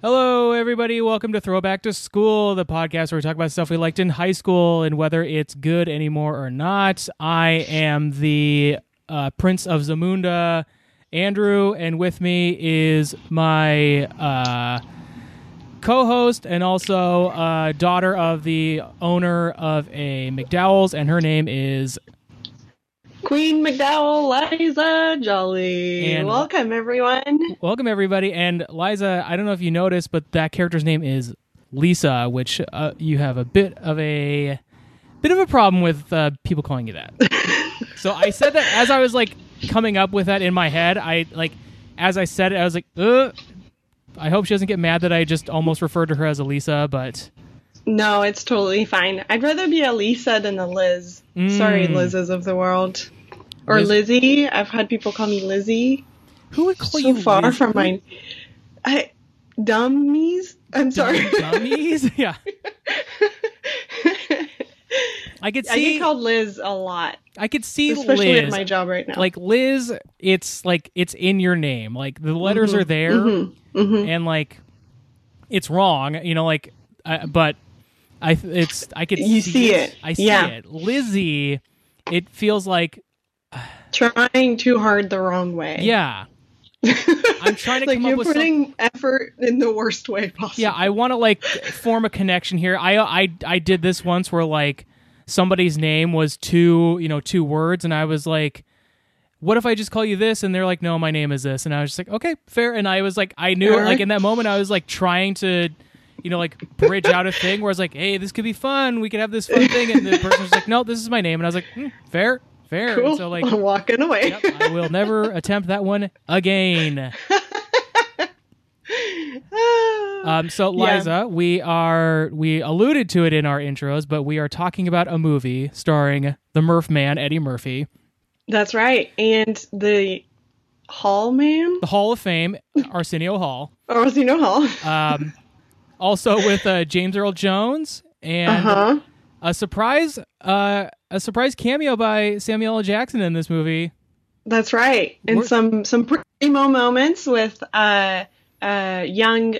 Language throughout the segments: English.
Hello, everybody. Welcome to Throwback to School, the podcast where we talk about stuff we liked in high school and whether it's good anymore or not. I am the Prince of Zamunda, Andrew, and with me is my co-host and also daughter of the owner of a McDowell's, and her name is Queen McDowell, Liza Jolly. And welcome, everyone. Welcome, everybody. And Liza, I don't know if you noticed, but that character's name is Lisa, which you have a bit of a problem with people calling you that. So I said that as I was like coming up with that in my head. I was like, I hope she doesn't get mad that I just almost referred to her as a Lisa, but. No, it's totally fine. I'd rather be a Lisa than a Liz. Sorry, Liz's of the world. Or Lizzie. I've had people call me Lizzie. Who would call you Lizzie? So far from mine. Dummies? I'm sorry. Dummies? Yeah. I get called Liz a lot. I could see Liz. Especially at my job right now. Like, Liz, it's in your name. Like, the letters are there. And, like, it's wrong. You know, like, but... I see it. Lizzie, it feels like trying too hard the wrong way. Yeah, I'm trying to like come up with putting effort in the worst way possible. Yeah, I want to like form a connection here. I did this once where like somebody's name was two words, and I was like, what if I just call you this? And they're like, no, my name is this, and I was just like, okay, fair. And I was like, I knew it. Like in that moment, I was like trying to, you know, like bridge out a thing where it's like, hey, this could be fun. We could have this fun thing. And the person's like, no, this is my name. And I was like, fair. Cool. And so like, I'm walking away. Yep, I will never attempt that one again. So Liza, we alluded to it in our intros, but we are talking about a movie starring the Murph Man, Eddie Murphy. That's right. And the Hall Man, the Hall of Fame, Arsenio Hall. Also with James Earl Jones and a surprise cameo by Samuel L. Jackson in this movie. That's right, and some primo moments with young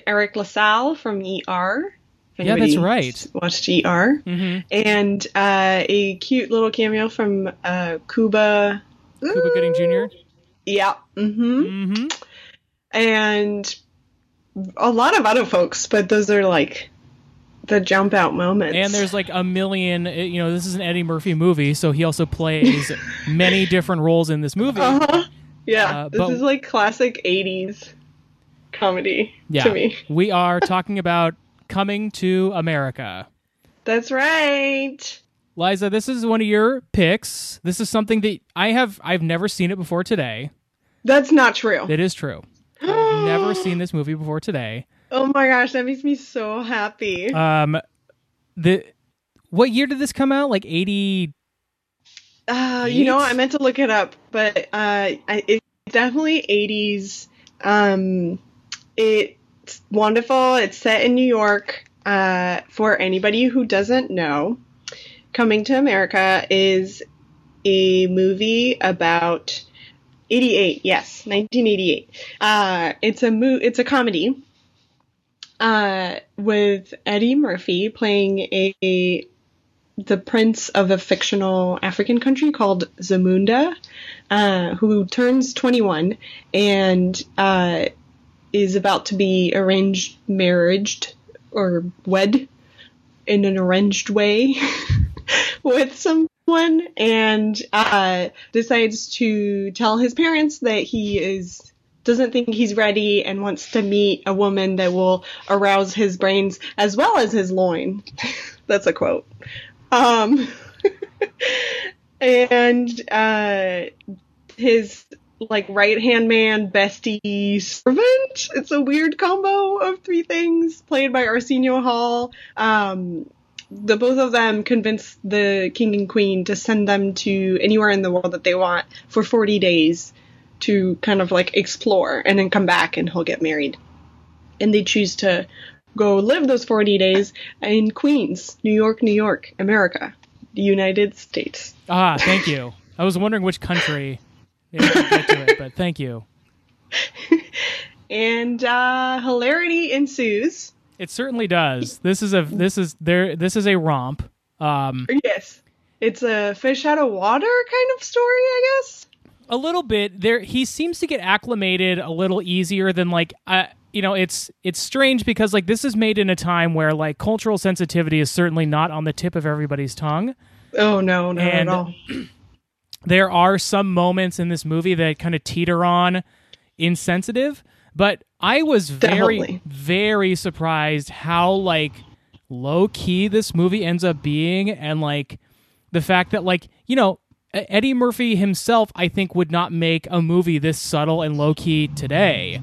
Eric LaSalle from ER. Yeah, that's right. Watched ER, and a cute little cameo from Cuba Gooding Jr. Yeah, and a lot of other folks, but those are like the jump out moments. And there's like a million, you know, this is an Eddie Murphy movie, so he also plays many different roles in this movie. Yeah, this is like classic 80s comedy to me. We are talking about Coming to America. That's right. Liza, this is one of your picks. This is something that I've never seen it before today. That's not true. It is true. I've never seen this movie before today. Oh my gosh, that makes me so happy. What year did this come out? Like 80? You know, I meant to look it up, but it's definitely 80s. It's wonderful. It's set in New York. For anybody who doesn't know, Coming to America is a movie about 1988. It's a comedy with Eddie Murphy playing the prince of a fictional African country called Zamunda, who turns 21 and is about to be arranged married or wed in an arranged way with someone, and decides to tell his parents that he doesn't think he's ready and wants to meet a woman that will arouse his brains as well as his loin. That's a quote. And his like right-hand man, bestie, servant. It's a weird combo of three things played by Arsenio Hall. The both of them convince the king and queen to send them to anywhere in the world that they want for 40 days to kind of like explore and then come back and he'll get married. And they choose to go live those 40 days in Queens, New York, America, the United States. Ah, thank you. I was wondering which country it would get to it, but thank you. and hilarity ensues. It certainly does. This is a romp. Yes, it's a fish out of water kind of story, I guess. A little bit there. He seems to get acclimated a little easier than it's strange because like this is made in a time where like cultural sensitivity is certainly not on the tip of everybody's tongue. Oh no, not at all. There are some moments in this movie that kind of teeter on insensitive, but I was very, very surprised how like low key this movie ends up being, and like the fact that like, you know, Eddie Murphy himself, I think, would not make a movie this subtle and low key today.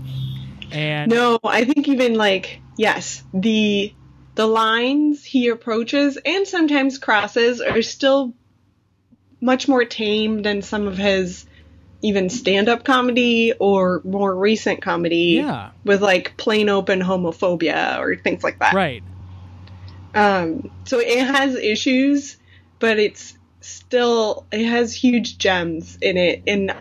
And no, I think even like, yes, the lines he approaches and sometimes crosses are still much more tame than some of his even stand-up comedy or more recent comedy with like plain open homophobia or things like that. Right. So it has issues, but it has huge gems in it. And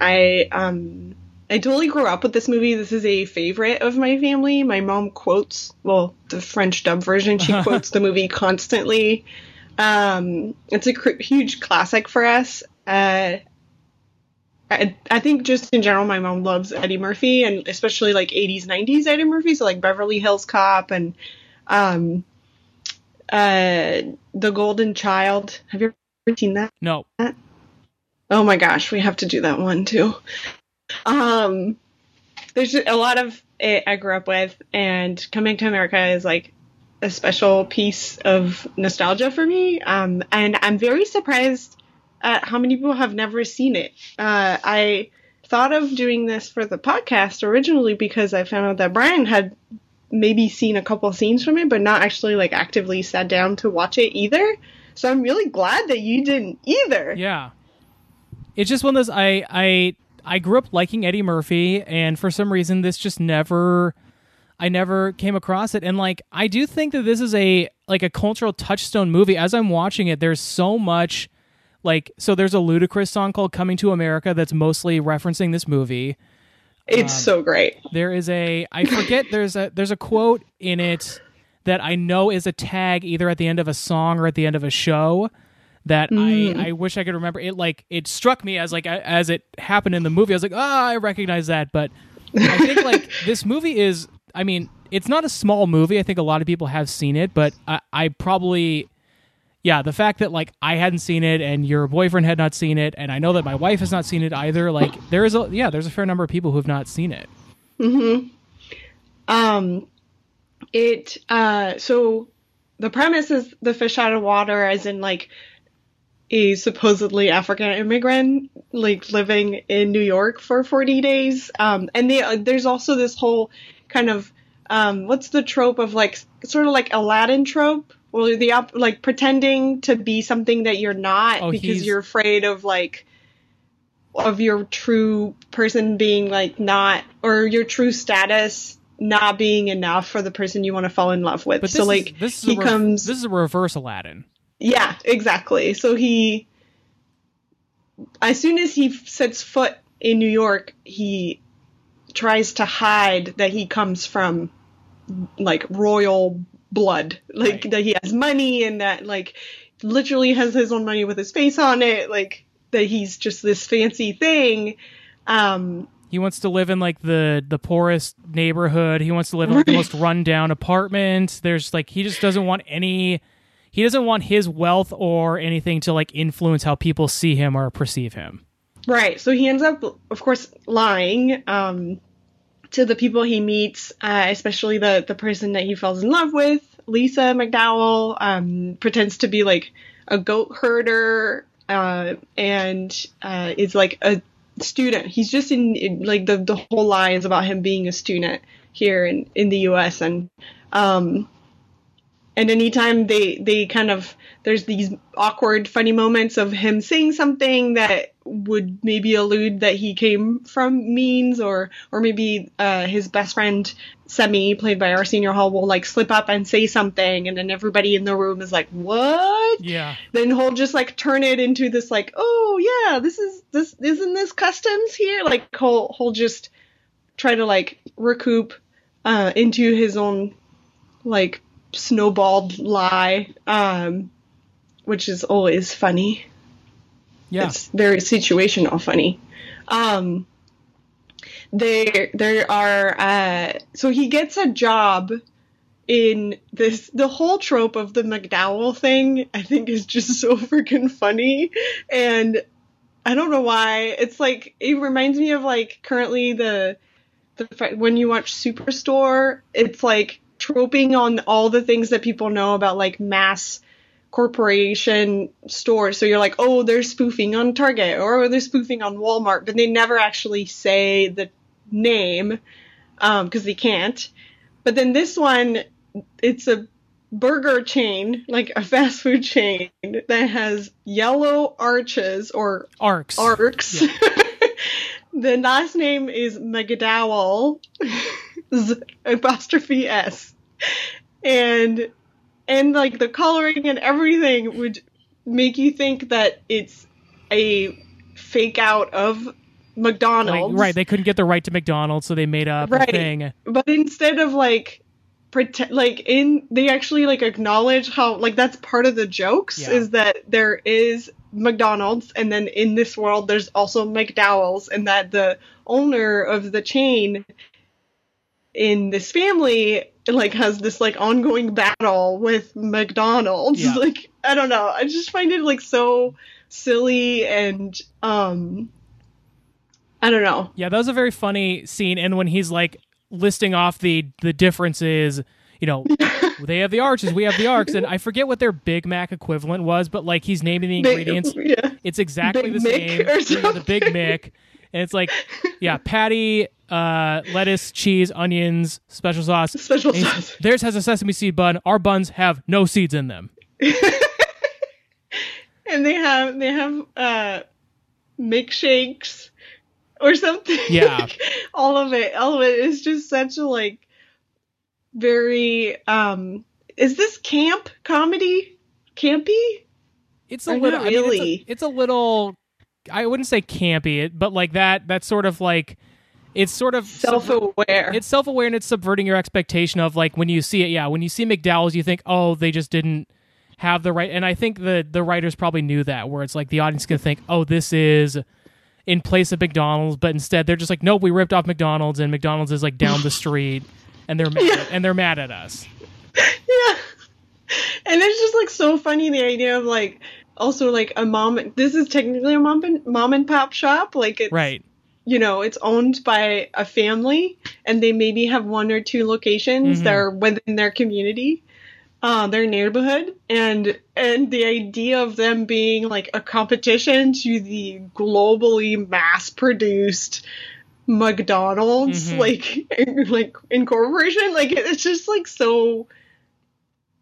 I totally grew up with this movie. This is a favorite of my family. My mom quotes, well, the French dub version, she quotes the movie constantly. It's a huge classic for us. I think just in general, my mom loves Eddie Murphy, and especially like 80s, 90s Eddie Murphy. So like Beverly Hills Cop and The Golden Child. Have you ever seen that? No. Oh my gosh, we have to do that one too. There's a lot of it I grew up with, and Coming to America is like a special piece of nostalgia for me. And I'm very surprised at how many people have never seen it. I thought of doing this for the podcast originally because I found out that Brian had maybe seen a couple scenes from it, but not actually like actively sat down to watch it either. So I'm really glad that you didn't either. Yeah. It's just one of those, I grew up liking Eddie Murphy, and for some reason this just I never came across it. And like, I do think that this is a cultural touchstone movie. As I'm watching it, there's so much like, so there's a Ludacris song called Coming to America that's mostly referencing this movie. It's so great. There is there's a quote in it that I know is a tag either at the end of a song or at the end of a show that I wish I could remember. It like, it struck me as like, as it happened in the movie, I was like, I recognize that. But I think like this movie is, I mean, it's not a small movie. I think a lot of people have seen it, but I probably, yeah, the fact that like I hadn't seen it and your boyfriend had not seen it, and I know that my wife has not seen it either. Like there is there's a fair number of people who have not seen it. Mm-hmm. So the premise is the fish out of water, as in like a supposedly African immigrant like living in New York for 40 days. And there's also this whole kind of what's the trope of like sort of like Aladdin trope, or the like pretending to be something that you're not because you're afraid of like of your true person being like not, or your true status not being enough for the person you want to fall in love with. But so like this is a reverse Aladdin. Yeah, exactly. So he, as soon as he sets foot in New York, he tries to hide that he comes from like royal blood, like right, that he has money and that like literally has his own money with his face on it, like that he's just this fancy thing. He wants to live in like the poorest neighborhood. He wants to live in like the most rundown apartment. There's like, he just doesn't want any, he doesn't want his wealth or anything to like influence how people see him or perceive him. Right. So he ends up, of course, lying to the people he meets, especially the person that he falls in love with, Lisa McDowell, pretends to be like a goat herder and is like a student. He's just the whole lie is about him being a student here in the U.S. And anytime they kind of, there's these awkward, funny moments of him saying something that would maybe allude that he came from means, or maybe his best friend, Semmi, played by Arsenio Hall, will like slip up and say something, and then everybody in the room is like, what? Yeah. Then he'll just like turn it into this like, oh yeah, this isn't this customs here? Like he'll just try to like recoup into his own, like, snowballed lie, which is always funny. Yeah. It's very situational funny. So he gets a job in this, the whole trope of the McDowell thing, I think is just so freaking funny. And I don't know why. It's like, it reminds me of like currently the when you watch Superstore, it's like troping on all the things that people know about like mass corporation stores. So you're like, oh, they're spoofing on Target or they're spoofing on Walmart, but they never actually say the name because they can't. But then this one, it's a burger chain, like a fast food chain that has yellow arches or arcs. Yeah. The last name is McDowell apostrophe S, and like the coloring and everything would make you think that it's a fake out of McDonald's. Like, right, they couldn't get the right to McDonald's, so they made up a thing. But instead of like pretend, they actually like acknowledge how like that's part of the jokes is that there is McDonald's, and then in this world there's also McDowell's, and that the owner of the chain in this family like has this like ongoing battle with McDonald's. Yeah. Like, I don't know. I just find it like so silly and I don't know. Yeah, that was a very funny scene. And when he's like listing off the differences, you know, they have the arches, we have the arcs, and I forget what their Big Mac equivalent was, but like he's naming the ingredients. Yeah. It's exactly the same. The Big Mac. And it's like, yeah, patty, lettuce, cheese, onions, special sauce. Theirs has a sesame seed bun. Our buns have no seeds in them. And they have milkshakes. Or something. Yeah. All of it is just such a like very is this camp comedy? Campy? It's a little really. I mean, it's a little, I wouldn't say campy, but like that's sort of like it's sort of self-aware. It's self-aware, and it's subverting your expectation of like when you see it, yeah, when you see McDowell's you think, "Oh, they just didn't have the right." And I think the writers probably knew that, where it's like the audience can think, "Oh, this is in place of McDonald's," but instead they're just like, nope, we ripped off McDonald's, and McDonald's is like down the street, and they're mad and they're mad at us. Yeah. And it's just like so funny, the idea of like also like a mom, this is technically a mom and pop shop, like it's you know, it's owned by a family, and they maybe have one or two locations that are within their community, their neighborhood, and the idea of them being like a competition to the globally mass-produced McDonald's, like incorporation, like it's just like so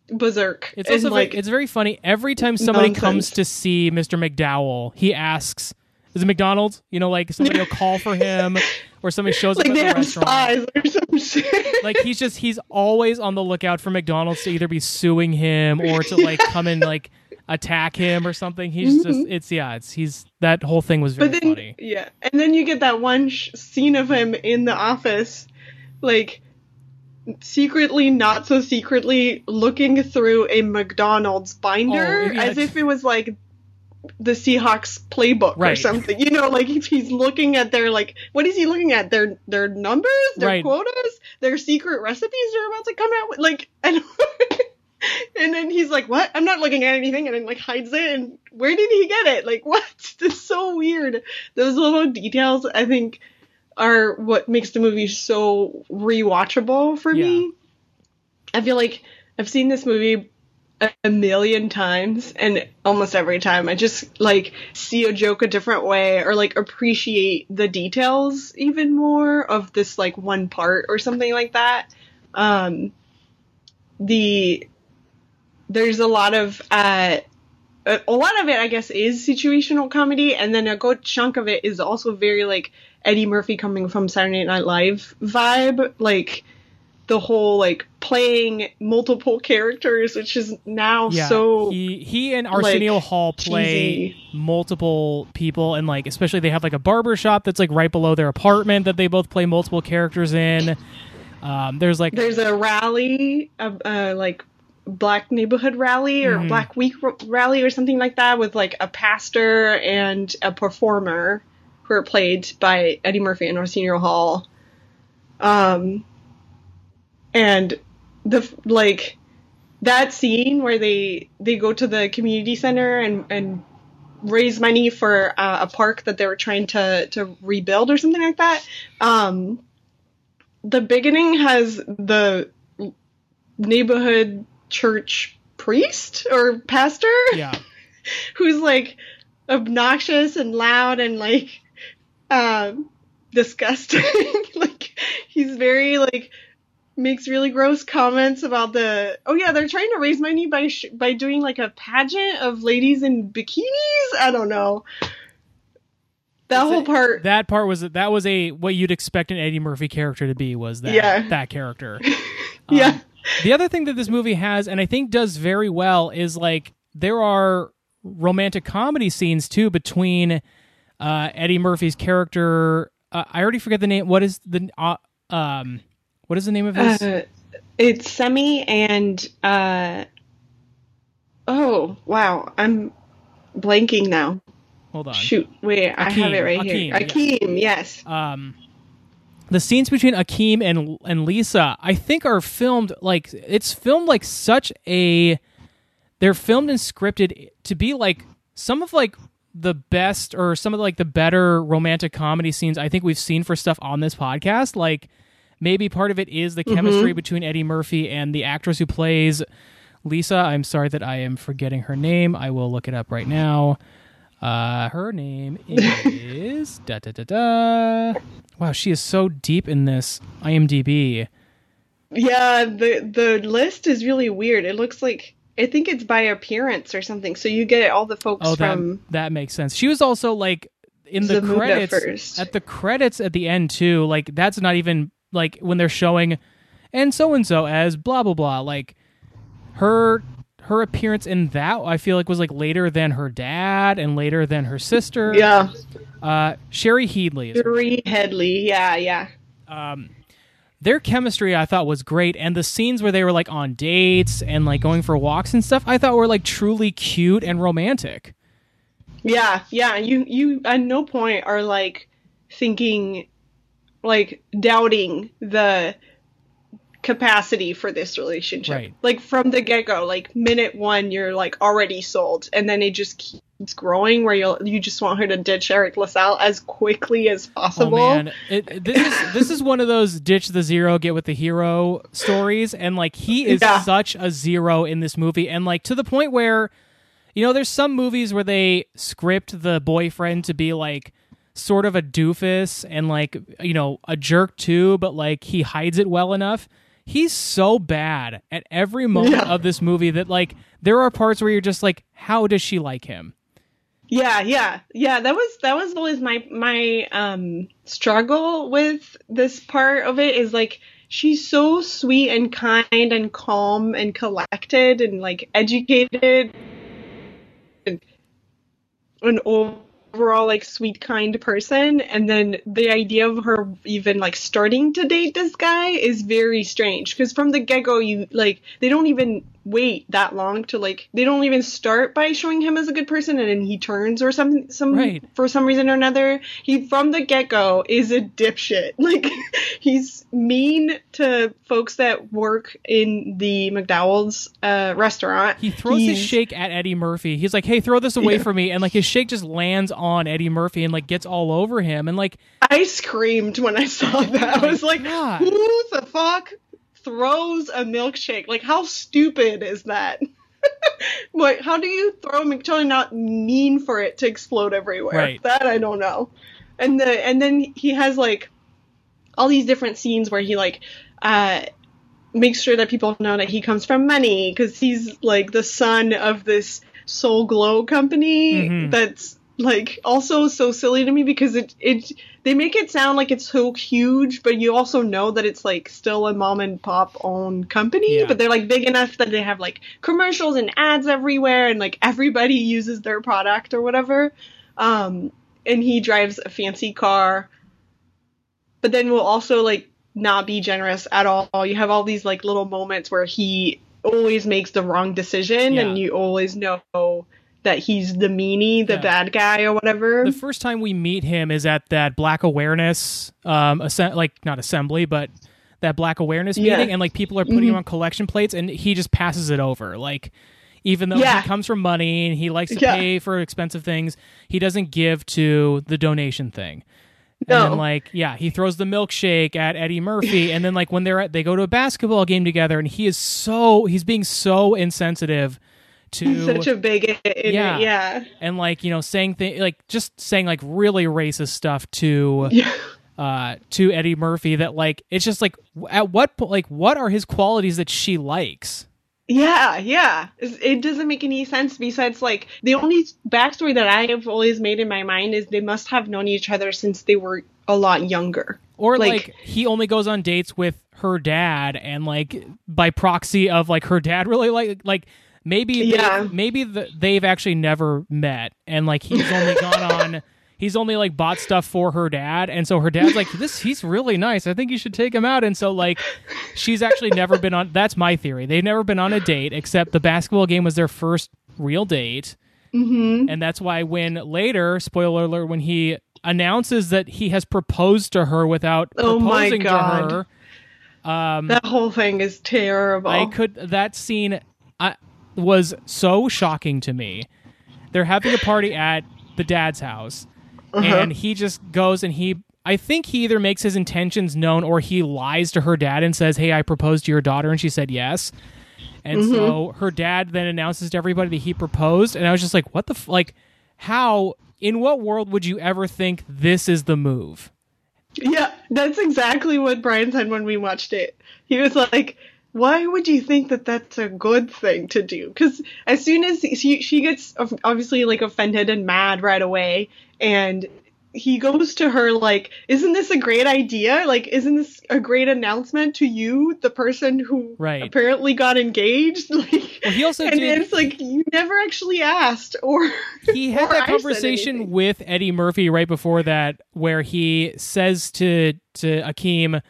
berserk. It's also like it's very funny. Every time somebody comes to see Mr. McDowell, he asks, "Is it McDonald's?" You know, like somebody will call for him, or somebody shows up at the restaurant. Like they have spies or some shit. Like he's always on the lookout for McDonald's to either be suing him or to like come and like attack him or something. He's just that whole thing was very funny. Yeah, and then you get that one scene of him in the office, like secretly, not so secretly, looking through a McDonald's binder as if it was like the Seahawks playbook or something, you know, like he's looking at their, like, what is he looking at? Their numbers, their quotas, their secret recipes they're about to come out with, like, and then he's like, what? I'm not looking at anything, and then like hides it, and where did he get it? Like, what? This is so weird. Those little details, I think, are what makes the movie so rewatchable for me. I feel like I've seen this movie a million times, and almost every time I just like see a joke a different way, or like appreciate the details even more of this like one part or something like that. There's a lot of it I guess is situational comedy, and then a good chunk of it is also very like Eddie Murphy coming from Saturday Night Live vibe, like the whole like playing multiple characters, which is now so he and Arsenio Hall play cheesy. Multiple people, and like especially they have like a barber shop that's like right below their apartment that they both play multiple characters in. There's a rally, like black neighborhood rally or black week rally or something like that with like a pastor and a performer who are played by Eddie Murphy and Arsenio Hall. And the like that scene where they go to the community center and raise money for a park that they were trying to rebuild or something like that. The beginning has the neighborhood church priest or pastor who's like obnoxious and loud and like disgusting. Like he's very like makes really gross comments about the they're trying to raise money by doing like a pageant of ladies in bikinis. I don't know. That part was what you'd expect an Eddie Murphy character to be, was that that character. The other thing that this movie has, and I think does very well, is like there are romantic comedy scenes too between Eddie Murphy's character. I already forget the name. What is the name of his? It's Semmi and I'm blanking now. Hold on. Shoot, wait, Akeem, I have it right here. Akeem, yes. The scenes between Akeem and Lisa, I think, are filmed like they're filmed and scripted to be like some of like the best or some of like the better romantic comedy scenes I think we've seen for stuff on this podcast. Like maybe part of it is the chemistry between Eddie Murphy and the actress who plays Lisa. I'm sorry that I am forgetting her name. I will look it up right now. Her name is Wow, she is so deep in this IMDb. Yeah, the list is really weird. It looks like I think it's by appearance or something. So you get all the folks from that makes sense. She was also like in the Zamunda credits first. At the credits at the end too. Like that's not even like when they're showing and so as blah blah blah. Like her appearance in that, I feel like, was like later than her dad and later than her sister. Yeah. Shari Headley. Shari Headley. Yeah, yeah. Their chemistry, I thought, was great. And the scenes where they were like on dates and like going for walks and stuff, I thought were like truly cute and romantic. Yeah, yeah. You at no point are like thinking, like doubting the capacity for this relationship, right? Like from the get-go, like minute one, you're like already sold, and then it just keeps growing where you just want her to ditch Eric LaSalle as quickly as possible. Oh, man. This is one of those ditch the zero, get with the hero stories, and like he is such a zero in this movie, and like to the point where, you know, there's some movies where they script the boyfriend to be like sort of a doofus and like, you know, a jerk too, but like he hides it well enough. He's so bad at every moment of this movie that like there are parts where you're just like, how does she like him? Yeah. That was always my struggle with this part of it, is like she's so sweet and kind and calm and collected and like educated and overall like sweet, kind person, and then the idea of her even like starting to date this guy is very strange, because from the get-go you like they don't even wait that long to like they don't even start by showing him as a good person, and then he turns or some right. For some reason or another, he from the get-go is a dipshit. Like he's mean to folks that work in the McDowell's restaurant. He throws his shake at Eddie Murphy. He's like, hey, throw this away for me, and like his shake just lands on Eddie Murphy and like gets all over him, and like I screamed when I saw that. I was like, God. Who the fuck throws a milkshake? Like how stupid is that? Like how do you throw a totally not mean for it to explode everywhere, right? That I don't know. And then he has like all these different scenes where he like makes sure that people know that he comes from money, because he's like the son of this Soul Glow company that's like, also so silly to me because they make it sound like it's so huge, but you also know that it's, like, still a mom and pop owned company, yeah. But they're, like, big enough that they have, like, commercials and ads everywhere and, like, everybody uses their product or whatever. And he drives a fancy car, but then will also, like, not be generous at all. You have all these, like, little moments where he always makes the wrong decision, yeah. And you always know that he's the meanie, the bad guy or whatever. The first time we meet him is at that Black Awareness, not assembly, but that Black Awareness meeting, and, like, people are putting him on collection plates, and he just passes it over, like... Even though he comes from money and he likes to pay for expensive things, he doesn't give to the donation thing. No. And then, like, he throws the milkshake at Eddie Murphy. And then, like, when they go to a basketball game together, and he is he's being so insensitive to... Such a bigot. Yeah. And, like, you know, saying really racist stuff to Eddie Murphy that, like, it's just, like, at what point, like, what are his qualities that she likes? Yeah. It doesn't make any sense besides, like, the only backstory that I have always made in my mind is they must have known each other since they were a lot younger. Or, like, he only goes on dates with her dad and, like, by proxy of, like, her dad really, like maybe they've actually never met and, like, he's only he's only, like, bought stuff for her dad, and so her dad's like, he's really nice, I think you should take him out. And so, like, she's actually never been on... That's my theory. They've never been on a date, except the basketball game was their first real date. Mm-hmm. And that's why when later, spoiler alert, when he announces that he has proposed to her without proposing to her... that whole thing is terrible. That scene was so shocking to me. They're having a party at the dad's house. Uh-huh. And he just goes and I think he either makes his intentions known or he lies to her dad and says, hey, I proposed to your daughter. And she said yes. And so her dad then announces to everybody that he proposed. And I was just like, what the, how, in what world would you ever think this is the move? Yeah, that's exactly what Brian said when we watched it. He was like, why would you think that that's a good thing to do? Because as soon as she gets obviously, like, offended and mad right away, and he goes to her like, isn't this a great idea? Like, isn't this a great announcement to you, the person who apparently got engaged? Like, well, he also it's like, you never actually asked. Or he had that conversation with Eddie Murphy right before that, where he says to Akeem,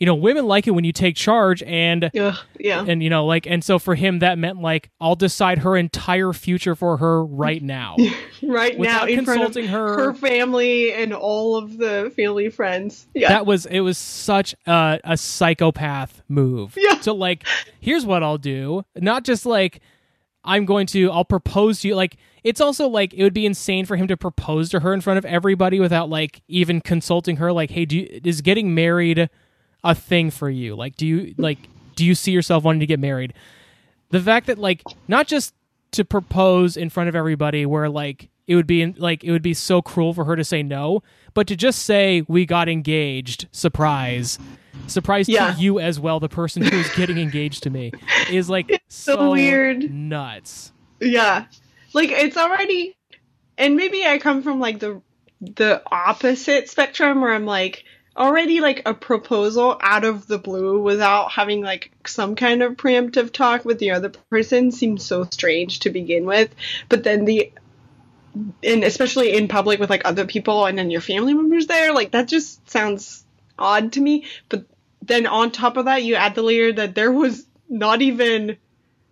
you know, women like it when you take charge, and and, you know, like, and so for him that meant, like, I'll decide her entire future for her right now, in front of her family and all of the family friends. Yeah, it was such a psychopath move. Yeah, so, like, here's what I'll do, not just like I'll propose to you. Like, it's also like it would be insane for him to propose to her in front of everybody without, like, even consulting her. Like, hey, is getting married a thing for you? Like, do you see yourself wanting to get married? The fact that, like, not just to propose in front of everybody, where, like, it would be so cruel for her to say no, but to just say, we got engaged, surprise to you as well, the person who's getting engaged to me, is, like, it's so weird, nuts. Yeah, like, it's already... And maybe I come from, like, the opposite spectrum, where I'm like, already, like, a proposal out of the blue without having, like, some kind of preemptive talk with the other person seems so strange to begin with. But then and especially in public with, like, other people and then your family members there, like, that just sounds odd to me. But then on top of that, you add the layer that there was not even,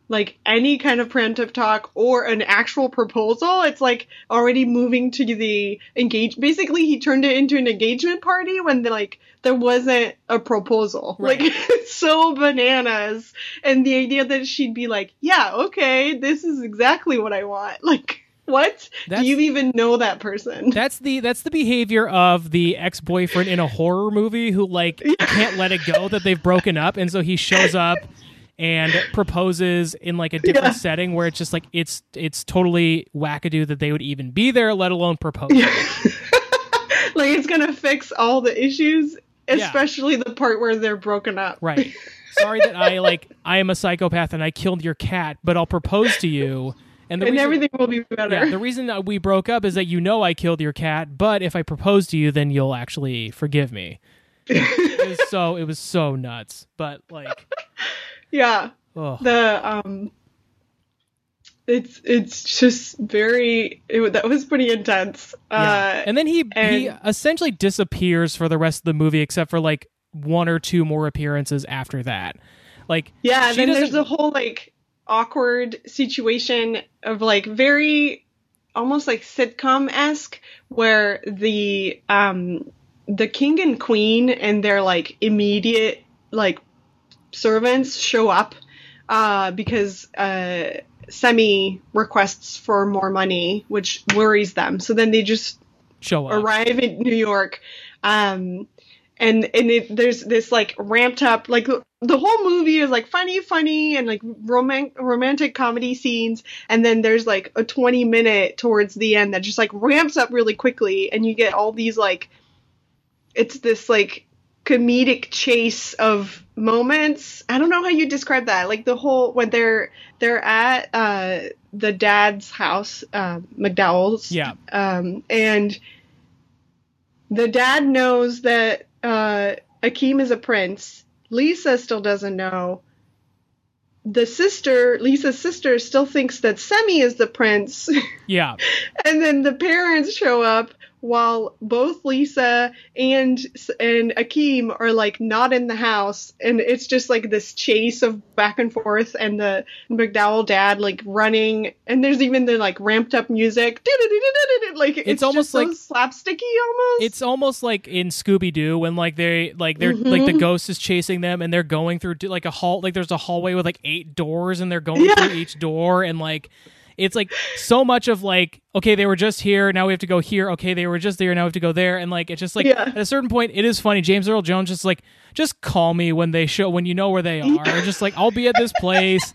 like, any kind of preemptive talk or an actual proposal. It's, like, already moving to the engage. Basically, he turned it into an engagement party when, like, there wasn't a proposal. Right. Like, it's so bananas. And the idea that she'd be like, yeah, okay, this is exactly what I want. Like, what? Do you even know that person? That's the behavior of the ex-boyfriend in a horror movie who, like, can't let it go that they've broken up. And so he shows up and proposes in, like, a different setting where it's just like, it's totally wackadoo that they would even be there, let alone propose. Like, it's gonna fix all the issues, especially the part where they're broken up. Right. Sorry that I am a psychopath and I killed your cat, but I'll propose to you And everything will be better. Yeah, the reason that we broke up is that you know I killed your cat, but if I propose to you, then you'll actually forgive me. It was so nuts. But like, yeah, ugh. It's just very. That was pretty intense. Yeah. And then he essentially disappears for the rest of the movie, except for like one or two more appearances after that. Like, yeah, and then there's the whole like awkward situation of like very almost like sitcom-esque, where the king and queen and their like immediate like servants show up because Semmi requests for more money, which worries them. So then they just arrive in New York, there's this like ramped up, like the whole movie is like funny and like romantic comedy scenes, and then there's like a 20-minute towards the end that just like ramps up really quickly, and you get all these like, it's this like comedic chase of moments. I don't know how you describe that. Like the whole, when they're at the dad's house, McDowell's. Yeah. And the dad knows that Akeem is a prince. Lisa still doesn't know. The sister, Lisa's sister, still thinks that Semmi is the prince. Yeah. And then the parents show up while both Lisa and Akeem are like not in the house, and it's just like this chase of back and forth, and the McDowell dad like running, and there's even the like ramped up music, like it's almost like so slapsticky almost. It's almost like in Scooby-Doo when like they're mm-hmm. like the ghost is chasing them, and they're going through like a hall, like there's a hallway with like 8 doors, and they're going through each door, and like. It's like so much of like, okay, they were just here, now we have to go here. Okay, they were just there, now we have to go there. And like, it's just like at a certain point, it is funny. James Earl Jones just like, just call me when you know where they are. Just like, I'll be at this place.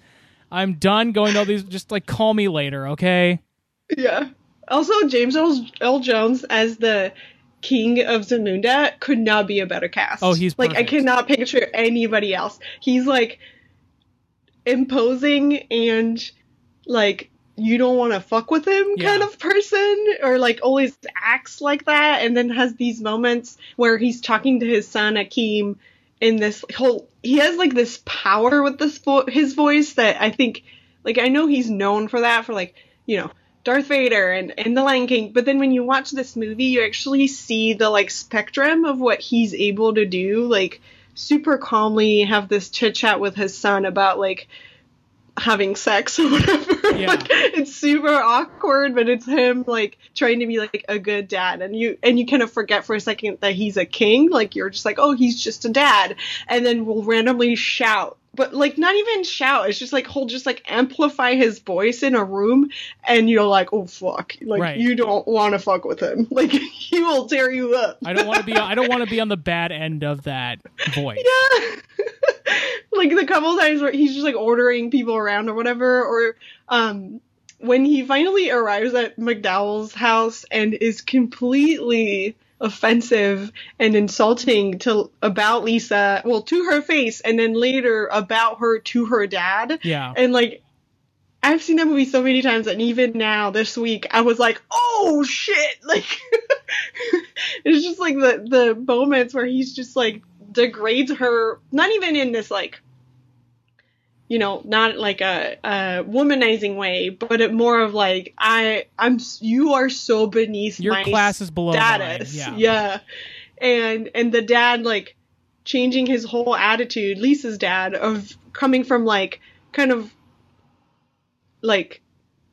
I'm done going to all these. Just like, call me later, okay? Yeah. Also, James Earl Jones as the King of Zamunda could not be a better cast. Oh, he's perfect. Like, I cannot picture anybody else. He's like imposing and like. You don't want to fuck with him kind of person, or like always acts like that, and then has these moments where he's talking to his son Akeem in this whole, he has like this power with this his voice that I think, like, I know he's known for that, for like, you know, Darth Vader and the Lion King, but then when you watch this movie, you actually see the like spectrum of what he's able to do, like super calmly have this chit chat with his son about like having sex or whatever. Yeah. Like, it's super awkward, but it's him like trying to be like a good dad, and you kind of forget for a second that he's a king. Like, you're just like, oh, he's just a dad, and then we'll randomly shout, but like not even shout, it's just like he'll just like amplify his voice in a room, and you're like, oh fuck, like right. You don't want to fuck with him, like he will tear you up. I don't want to be on the bad end of that voice. Yeah. Like the couple times where he's just like ordering people around or whatever, or when he finally arrives at McDowell's house and is completely offensive and insulting about Lisa, well, to her face, and then later about her to her dad. Yeah. And like, I've seen that movie so many times, and even now this week I was like, oh shit, like it's just like the moments where he's just like degrades her, not even in this like, you know, not like a womanizing way, but it more of like, you are so beneath your my class is below status. Mine. Yeah. And the dad like changing his whole attitude, Lisa's dad, of coming from like kind of like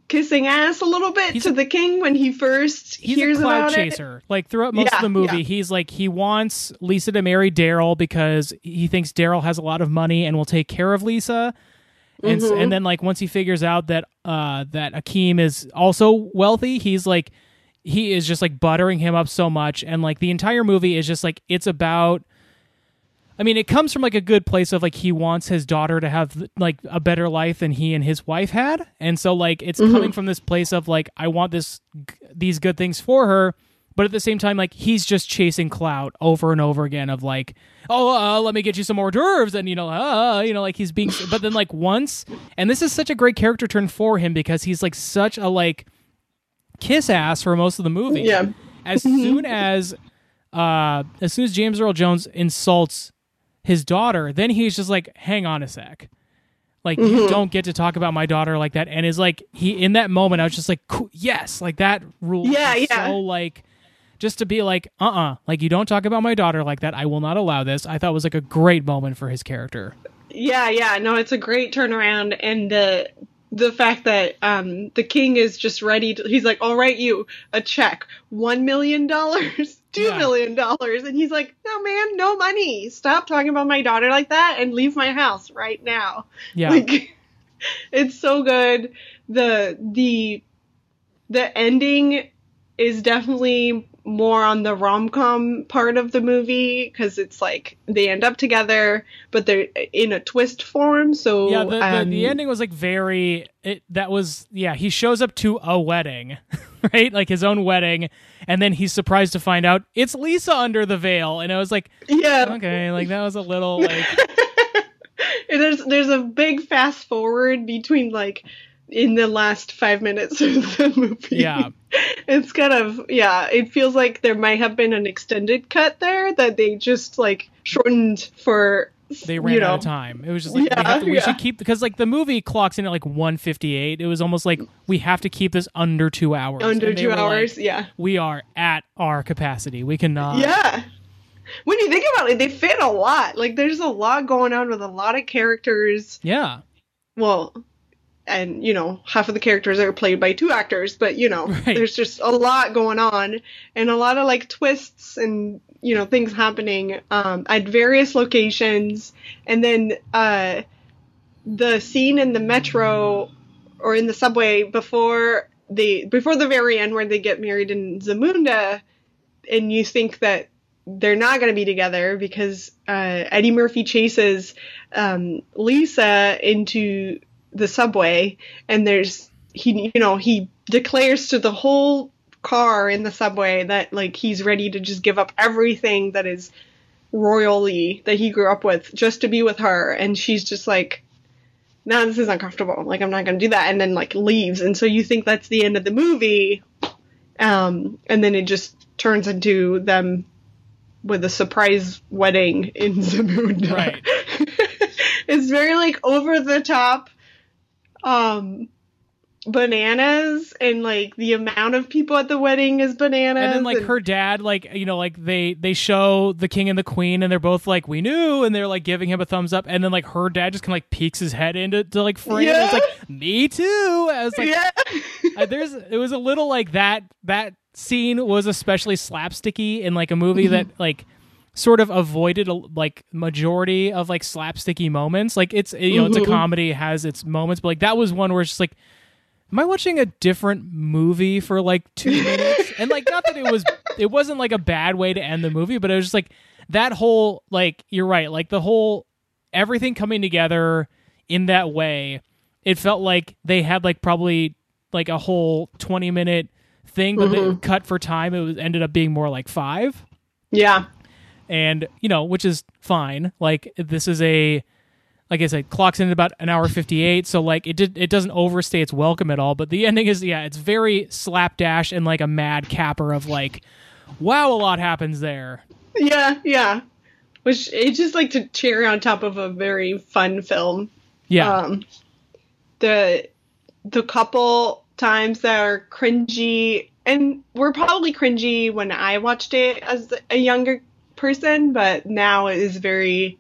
kissing ass a little bit to the king when he first hears about it. He's a cloud chaser. Like throughout most of the movie, he's like, he wants Lisa to marry Daryl because he thinks Daryl has a lot of money and will take care of Lisa. And mm-hmm. and then like once he figures out that Akeem is also wealthy, he's like, he is just like buttering him up so much. And like the entire movie is just like, it's about, I mean, it comes from like a good place of like, he wants his daughter to have like a better life than he and his wife had. And so like, it's mm-hmm. coming from this place of like, I want these good things for her, But at the same time, like, he's just chasing clout over and over again of like, oh, let me get you some hors d'oeuvres. And, like he's being, but then like once, and this is such a great character turn for him because he's like such a like kiss ass for most of the movie. Yeah. As soon as James Earl Jones insults his daughter, then he's just like, hang on a sec. Like, you don't get to talk about my daughter like that. And is like, he, in that moment, I was just like, cool, yes, like that rule. Yeah, yeah. So like, just to be like, like, you don't talk about my daughter like that. I will not allow this. I thought it was like a great moment for his character. Yeah, yeah. No, it's a great turnaround. And the fact that the king is just ready to, he's like, I'll write you a check, $1 million, $2 yeah. $1 million. And he's like, no, man, no money. Stop talking about my daughter like that and leave my house right now. Yeah. Like, it's so good. The ending is definitely more on the rom-com part of the movie because it's like they end up together but they're in a twist form. So yeah, the ending was like very he shows up to a wedding, right? Like his own wedding, and then he's surprised to find out it's Lisa under the veil. And I was like, yeah, okay, like that was a little like there's a big fast forward between like in the last 5 minutes of the movie. Yeah. It's kind of, yeah, it feels like there might have been an extended cut there that they just like shortened for, they ran out of time. It was just like, we should keep, because like the movie clocks in at like 1:58. It was almost like, we have to keep this under 2 hours. Under 2 hours. Like, yeah. We are at our capacity. We cannot. Yeah. When you think about it, they fit a lot. Like there's a lot going on with a lot of characters. Yeah. Well, and, you know, half of the characters are played by two actors, but, you know, right. There's just a lot going on and a lot of like twists and, you know, things happening at various locations. And then the scene in the metro or in the subway before the very end where they get married in Zamunda, and you think that they're not going to be together because Eddie Murphy chases Lisa into the subway, and he declares to the whole car in the subway that like he's ready to just give up everything that is royally that he grew up with just to be with her, and she's just like, no, this is uncomfortable, like I'm not gonna do that, and then like leaves. And so you think that's the end of the movie, and then it just turns into them with a surprise wedding in Zamunda. Right. It's very like over the top, bananas, and like the amount of people at the wedding is bananas. And then like her dad, like, you know, like they show the king and the queen and they're both like, we knew, and they're like giving him a thumbs up, and then like her dad just kind of like peeks his head into like frame. Yeah. And it's like, me too. I was like, yeah. it was a little like that scene was especially slapsticky in like a movie that like sort of avoided like majority of like slapsticky moments. Like it's, you know, it's a comedy, it has its moments, but like that was one where it's just like, am I watching a different movie for like 2 minutes? And like, not that it wasn't like a bad way to end the movie, but it was just like that whole, like, you're right. Like the whole, everything coming together in that way, it felt like they had like probably like a whole 20-minute thing, but they cut for time. It was ended up being more like 5. Yeah. And, you know, which is fine. Like this is like I said, clocks in at about 1:58. So like it doesn't overstay its welcome at all. But the ending is, yeah, it's very slapdash and like a mad capper of like, wow, a lot happens there. Yeah. Yeah. Which it's just like to cherry on top of a very fun film. Yeah. The couple times that are cringy, and were probably cringy when I watched it as a younger person, but now it is very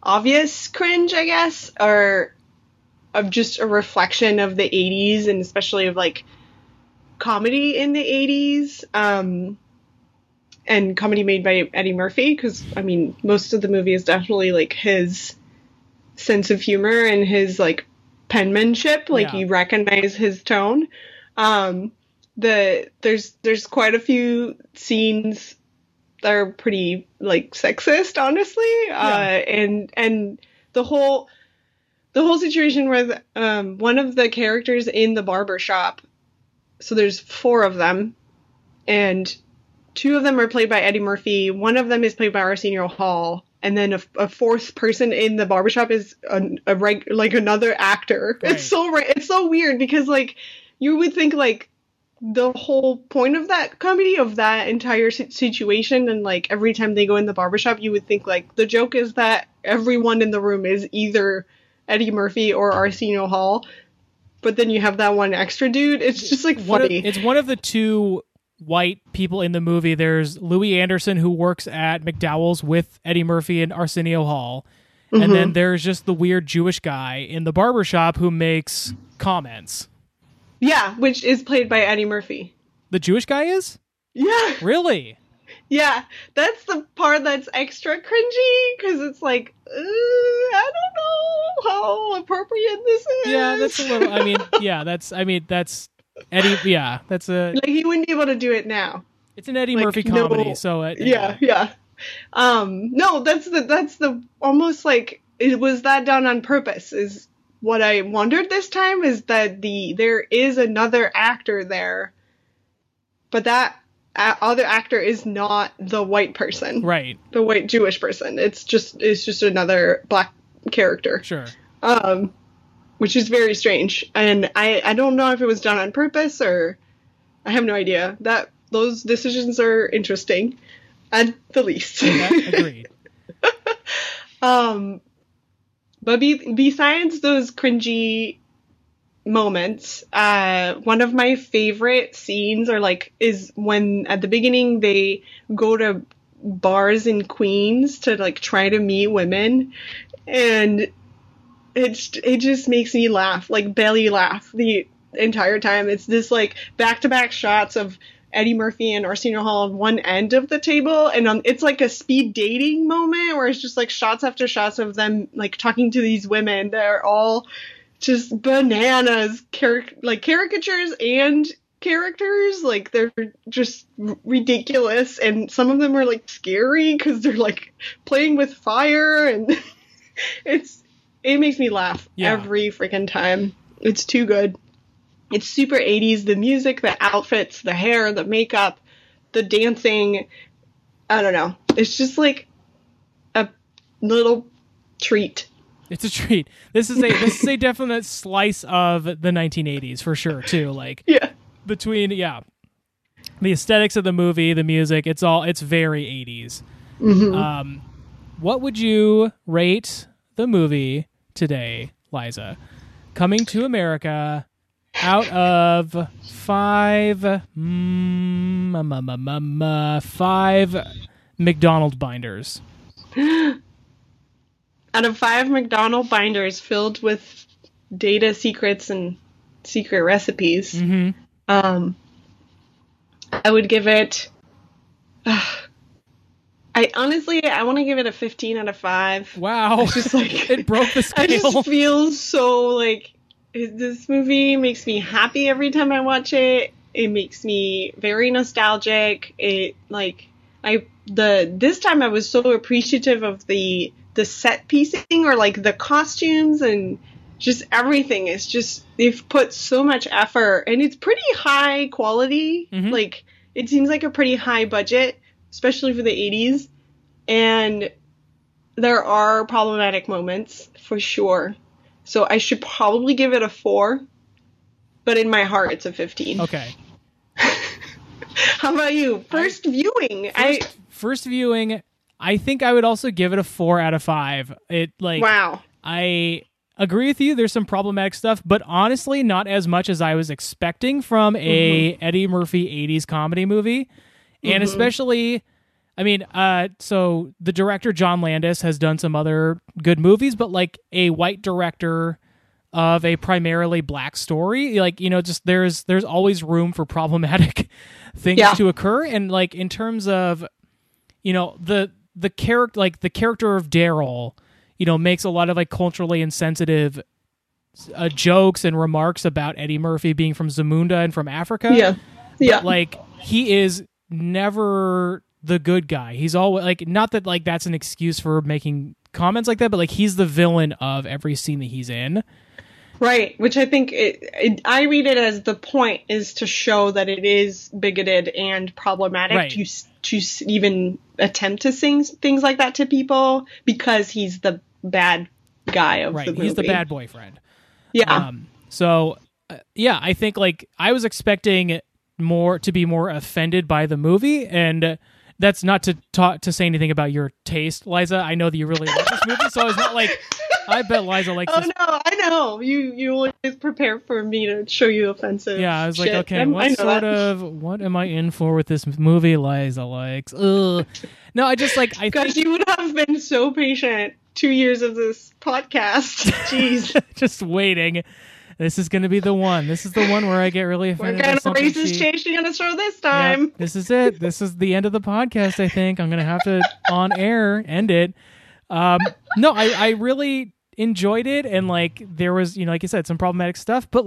obvious cringe, I guess, or of just a reflection of the 80s and especially of like comedy in the 80s, and comedy made by Eddie Murphy, because I mean most of the movie is definitely like his sense of humor and his like penmanship, like you recognize his tone. There's quite a few scenes are pretty like sexist, honestly. And the whole situation with one of the characters in the barber shop, so there's 4 of them, and Two of them are played by Eddie Murphy. One of them is played by Arsenio Hall. And then a fourth person in the barbershop is another actor. Dang. It's so weird because, like, you would think, like, the whole point of that comedy, of that entire situation, and, like, every time they go in the barbershop, you would think, like, the joke is that everyone in the room is either Eddie Murphy or Arsenio Hall. But then you have that one extra dude. It's just, like, funny. It's one of the two white people in the movie. There's Louie Anderson, who works at McDowell's with Eddie Murphy and Arsenio Hall. Mm-hmm. And then there's just the weird Jewish guy in the barbershop who makes comments. Yeah, which is played by Eddie Murphy. The Jewish guy is? Yeah. Really? Yeah. That's the part that's extra cringy, because it's like, I don't know how appropriate this is. Yeah, that's a little, that's Eddie, yeah, that's a... Like, he wouldn't be able to do it now. It's an Eddie Murphy comedy, no, so... Yeah. No, that's the... Almost like, it was that done on purpose, is what I wondered this time, is that there is another actor there, but that other actor is not the white person. Right. The white Jewish person. It's just another black character. Sure. Which is very strange, and I don't know if it was done on purpose, or I have no idea. That those decisions are interesting, at the least. Okay, agreed. But besides those cringy moments, one of my favorite scenes is when at the beginning they go to bars in Queens to try to meet women, and it just makes me laugh, belly laugh the entire time. It's this back-to-back shots of Eddie Murphy and Arsenio Hall on one end of the table, and it's a speed dating moment where it's just shots after shots of them talking to these women. They're all just bananas, caricatures and characters. They're just ridiculous, and some of them are scary because they're playing with fire, and It makes me laugh every freaking time. It's too good. It's super 80s. The music, the outfits, the hair, the makeup, the dancing. I don't know. It's just a little treat. It's a treat. This is a definite slice of the 1980s for sure too. The aesthetics of the movie, the music, it's very 80s. Mm-hmm. What would you rate the movie today, Liza? Coming to America, out of 5 McDonald binders. Out of 5 McDonald binders filled with data secrets and secret recipes, mm-hmm. I would give it... I want to give it a 15 out of 5. Wow. It's just it broke the scale. I just feel so, this movie makes me happy every time I watch it. It makes me very nostalgic. This time I was so appreciative of the set piecing, or the costumes, and just everything. It's just, they've put so much effort, and it's pretty high quality. Mm-hmm. It seems like a pretty high budget, especially for the 80s, and there are problematic moments for sure. So I should probably give it a 4, but in my heart it's a 15. Okay. How about you? First viewing, I think I would also give it a 4 out of 5. Wow. I agree with you. There's some problematic stuff, but honestly, not as much as I was expecting from a mm-hmm. Eddie Murphy 80s comedy movie. And especially, so the director, John Landis, has done some other good movies, but a white director of a primarily black story, just there's always room for problematic things to occur. And in terms of, the character, the character of Daryl, makes a lot of culturally insensitive jokes and remarks about Eddie Murphy being from Zamunda and from Africa. Yeah. Yeah. But, he is never the good guy. He's always not that that's an excuse for making comments like that, but he's the villain of every scene that he's in. Right, which I think I read it as the point is to show that it is bigoted and problematic to even attempt to sing things like that to people, because he's the bad guy of the movie. He's the bad boyfriend. Yeah. So, I think I was expecting to be more offended by the movie, and that's not to say anything about your taste, Liza. I know that you really like this movie, so it's not like. I bet Liza likes this. Oh, no, I know. You always prepare for me to show you offensive. Yeah, I was like, okay, what am I in for with this movie Liza likes? Ugh. No, I just like... Gosh, you would have been so patient 2 years of this podcast. Jeez. Just waiting. This is going to be the one. This is the one where I get really offended. What kind of racist shade you're going to throw this time? Yeah, this is it. This is the end of the podcast, I think. I'm going to have to, on air, end it. No, I really enjoyed it, and there was, like you said, some problematic stuff, but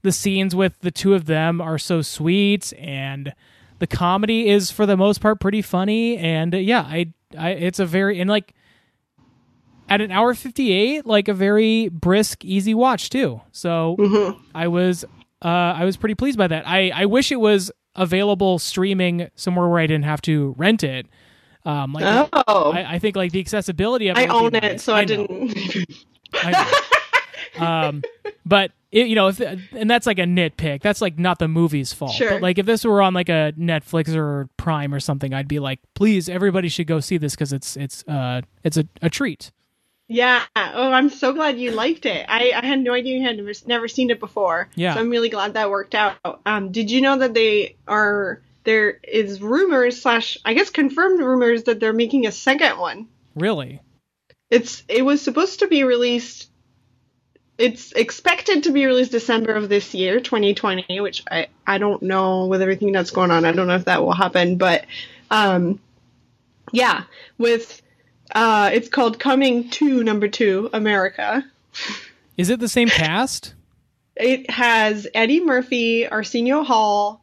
the scenes with the two of them are so sweet, and the comedy is for the most part pretty funny, and it's a very, and at an hour 58, a very brisk, easy watch too. So mm-hmm. I was pretty pleased by that. I wish it was available streaming somewhere where I didn't have to rent it. I think the accessibility of it. I own it, so I didn't. But it, and that's a nitpick. That's not the movie's fault. Sure. But if this were on a Netflix or Prime or something, I'd be like, please, everybody should go see this because it's a treat. Yeah. Oh, I'm so glad you liked it. I had no idea you had never seen it before. Yeah. So I'm really glad that worked out. Did you know that there is rumors / I guess confirmed rumors that they're making a second one? Really? It was supposed to be released. It's expected to be released December of this year, 2020, which I don't know with everything that's going on. I don't know if that will happen, but it's called Coming to America. Is it the same cast? It has Eddie Murphy, Arsenio Hall.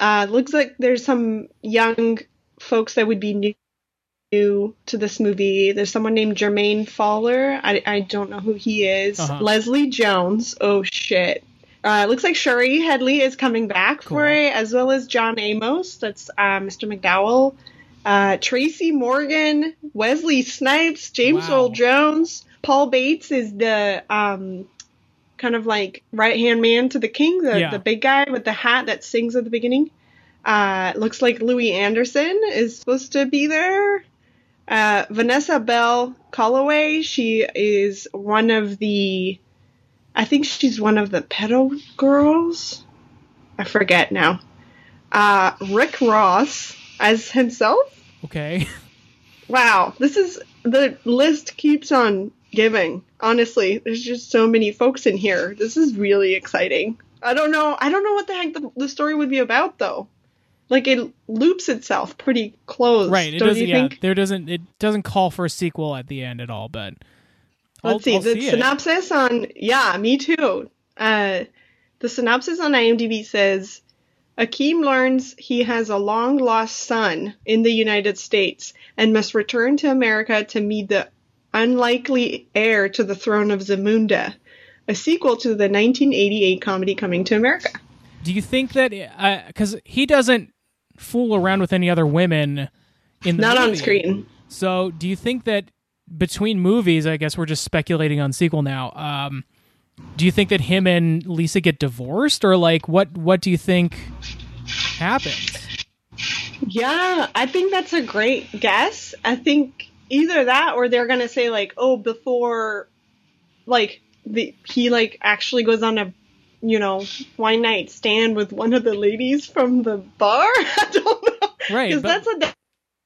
Looks like there's some young folks that would be new to this movie. There's someone named Jermaine Fowler. I don't know who he is. Uh-huh. Leslie Jones. Oh, shit. Looks like Shari Headley is coming back for it, as well as John Amos. That's Mr. McDowell. Tracy Morgan, Wesley Snipes, James Earl Jones. Paul Bates is the... kind of right-hand man to the king, the big guy with the hat that sings at the beginning. Looks like Louie Anderson is supposed to be there. Vanessa Bell Calloway, I think she's one of the pedo girls. I forget now. Rick Ross as himself. Okay. Wow. The list keeps on giving. Honestly, there's just so many folks in here. This is really exciting. I don't know what the heck the story would be about, though. It loops itself pretty close, right? It doesn't. Yeah, it doesn't call for a sequel at the end at all. But let's see the synopsis on. Yeah, me too. The synopsis on IMDb says Akeem learns he has a long lost son in the United States and must return to America to meet the unlikely heir to the throne of Zamunda, a sequel to the 1988 comedy Coming to America. Do you think that because he doesn't fool around with any other women in the not movie, on screen? So, do you think that between movies, I guess we're just speculating on sequel now. Do you think that him and Lisa get divorced, or what do you think happens? Yeah, I think that's a great guess. I think. Either that, or they're gonna say before, he actually goes on a, one night stand with one of the ladies from the bar. I don't know, right? Because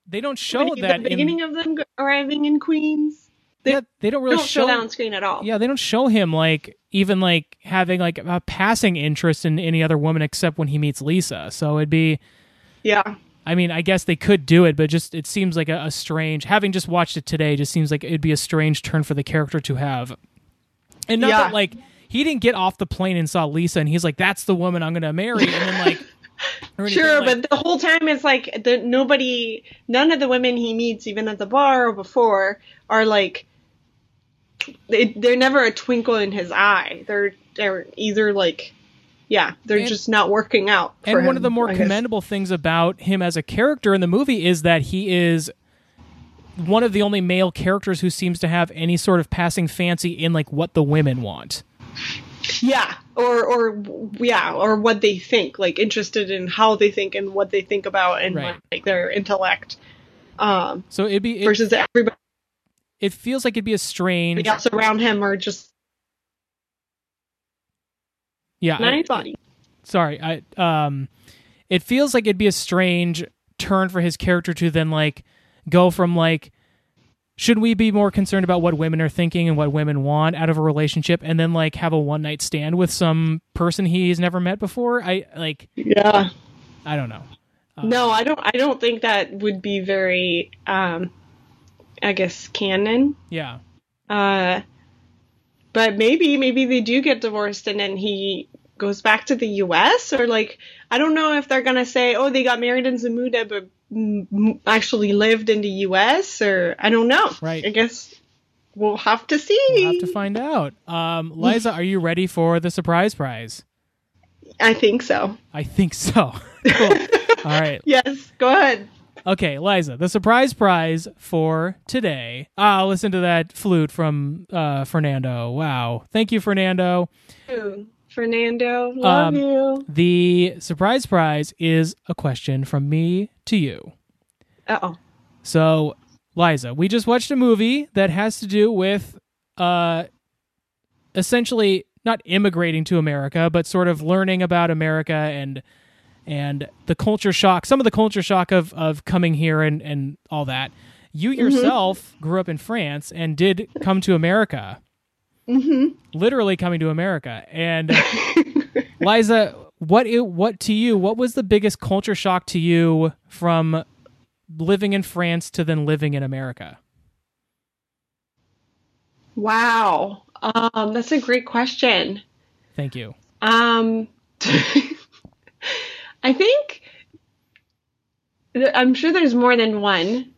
they don't show that the beginning of them arriving in Queens. They don't really show that on screen at all. Yeah, they don't show him even having a passing interest in any other woman except when he meets Lisa. So it'd be, yeah. I mean, I guess they could do it, but just it seems like a strange... Having just watched it today, just seems like it'd be a strange turn for the character to have. And not that, he didn't get off the plane and saw Lisa, and he's like, that's the woman I'm going to marry. And then, sure, but the whole time it's none of the women he meets, even at the bar or before, are they're never a twinkle in his eye. They're either like, yeah, they're just not working out for him. And one of the more commendable things about him as a character in the movie is that he is one of the only male characters who seems to have any sort of passing fancy in like what the women want. Yeah, or what they think, like interested in how they think and what they think about and like their intellect. So it'd be versus everybody. It feels like it'd be a strange. Everybody else around him are just anybody. It feels like it'd be a strange turn for his character to then like go from like, should we be more concerned about what women are thinking and what women want out of a relationship, and then like have a one night stand with some person he's never met before? I don't know. No, I don't think that would be very, I guess, canon. Yeah. But maybe they do get divorced and then he goes back to the U.S. or like, I don't know if they're going to say, oh, they got married in Zamunda, but actually lived in the U.S. or I don't know. Right. I guess we'll have to see. We'll have to find out. Liza, are you ready for the surprise prize? I think so. Cool. All right. Yes, go ahead. Okay, Liza, the surprise prize for today. Ah, listen to that flute from Fernando. Wow. Thank you, Fernando. Ooh. Fernando, love you. The surprise prize is a question from me to you. Uh-oh. So, Liza, we just watched a movie that has to do with essentially not immigrating to America, but sort of learning about America and the culture shock, some of the culture shock of coming here and all that. You yourself grew up in France and did come to America. Mm-hmm. Literally coming to America. And Liza, what was the biggest culture shock to you from living in France to then living in America? Wow. That's a great question. Thank you. I think I'm sure there's more than one.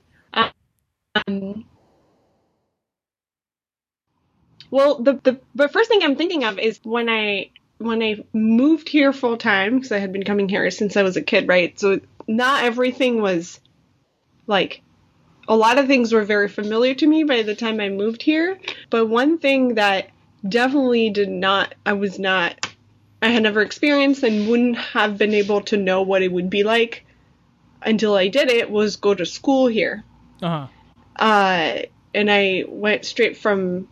Well, the first thing I'm thinking of is when I moved here full time, because I had been coming here since I was a kid, right? So not everything was like, a lot of things were very familiar to me by the time I moved here. But one thing that definitely I had never experienced and wouldn't have been able to know what it would be like until I did it was go to school here. Uh-huh. And I went straight from,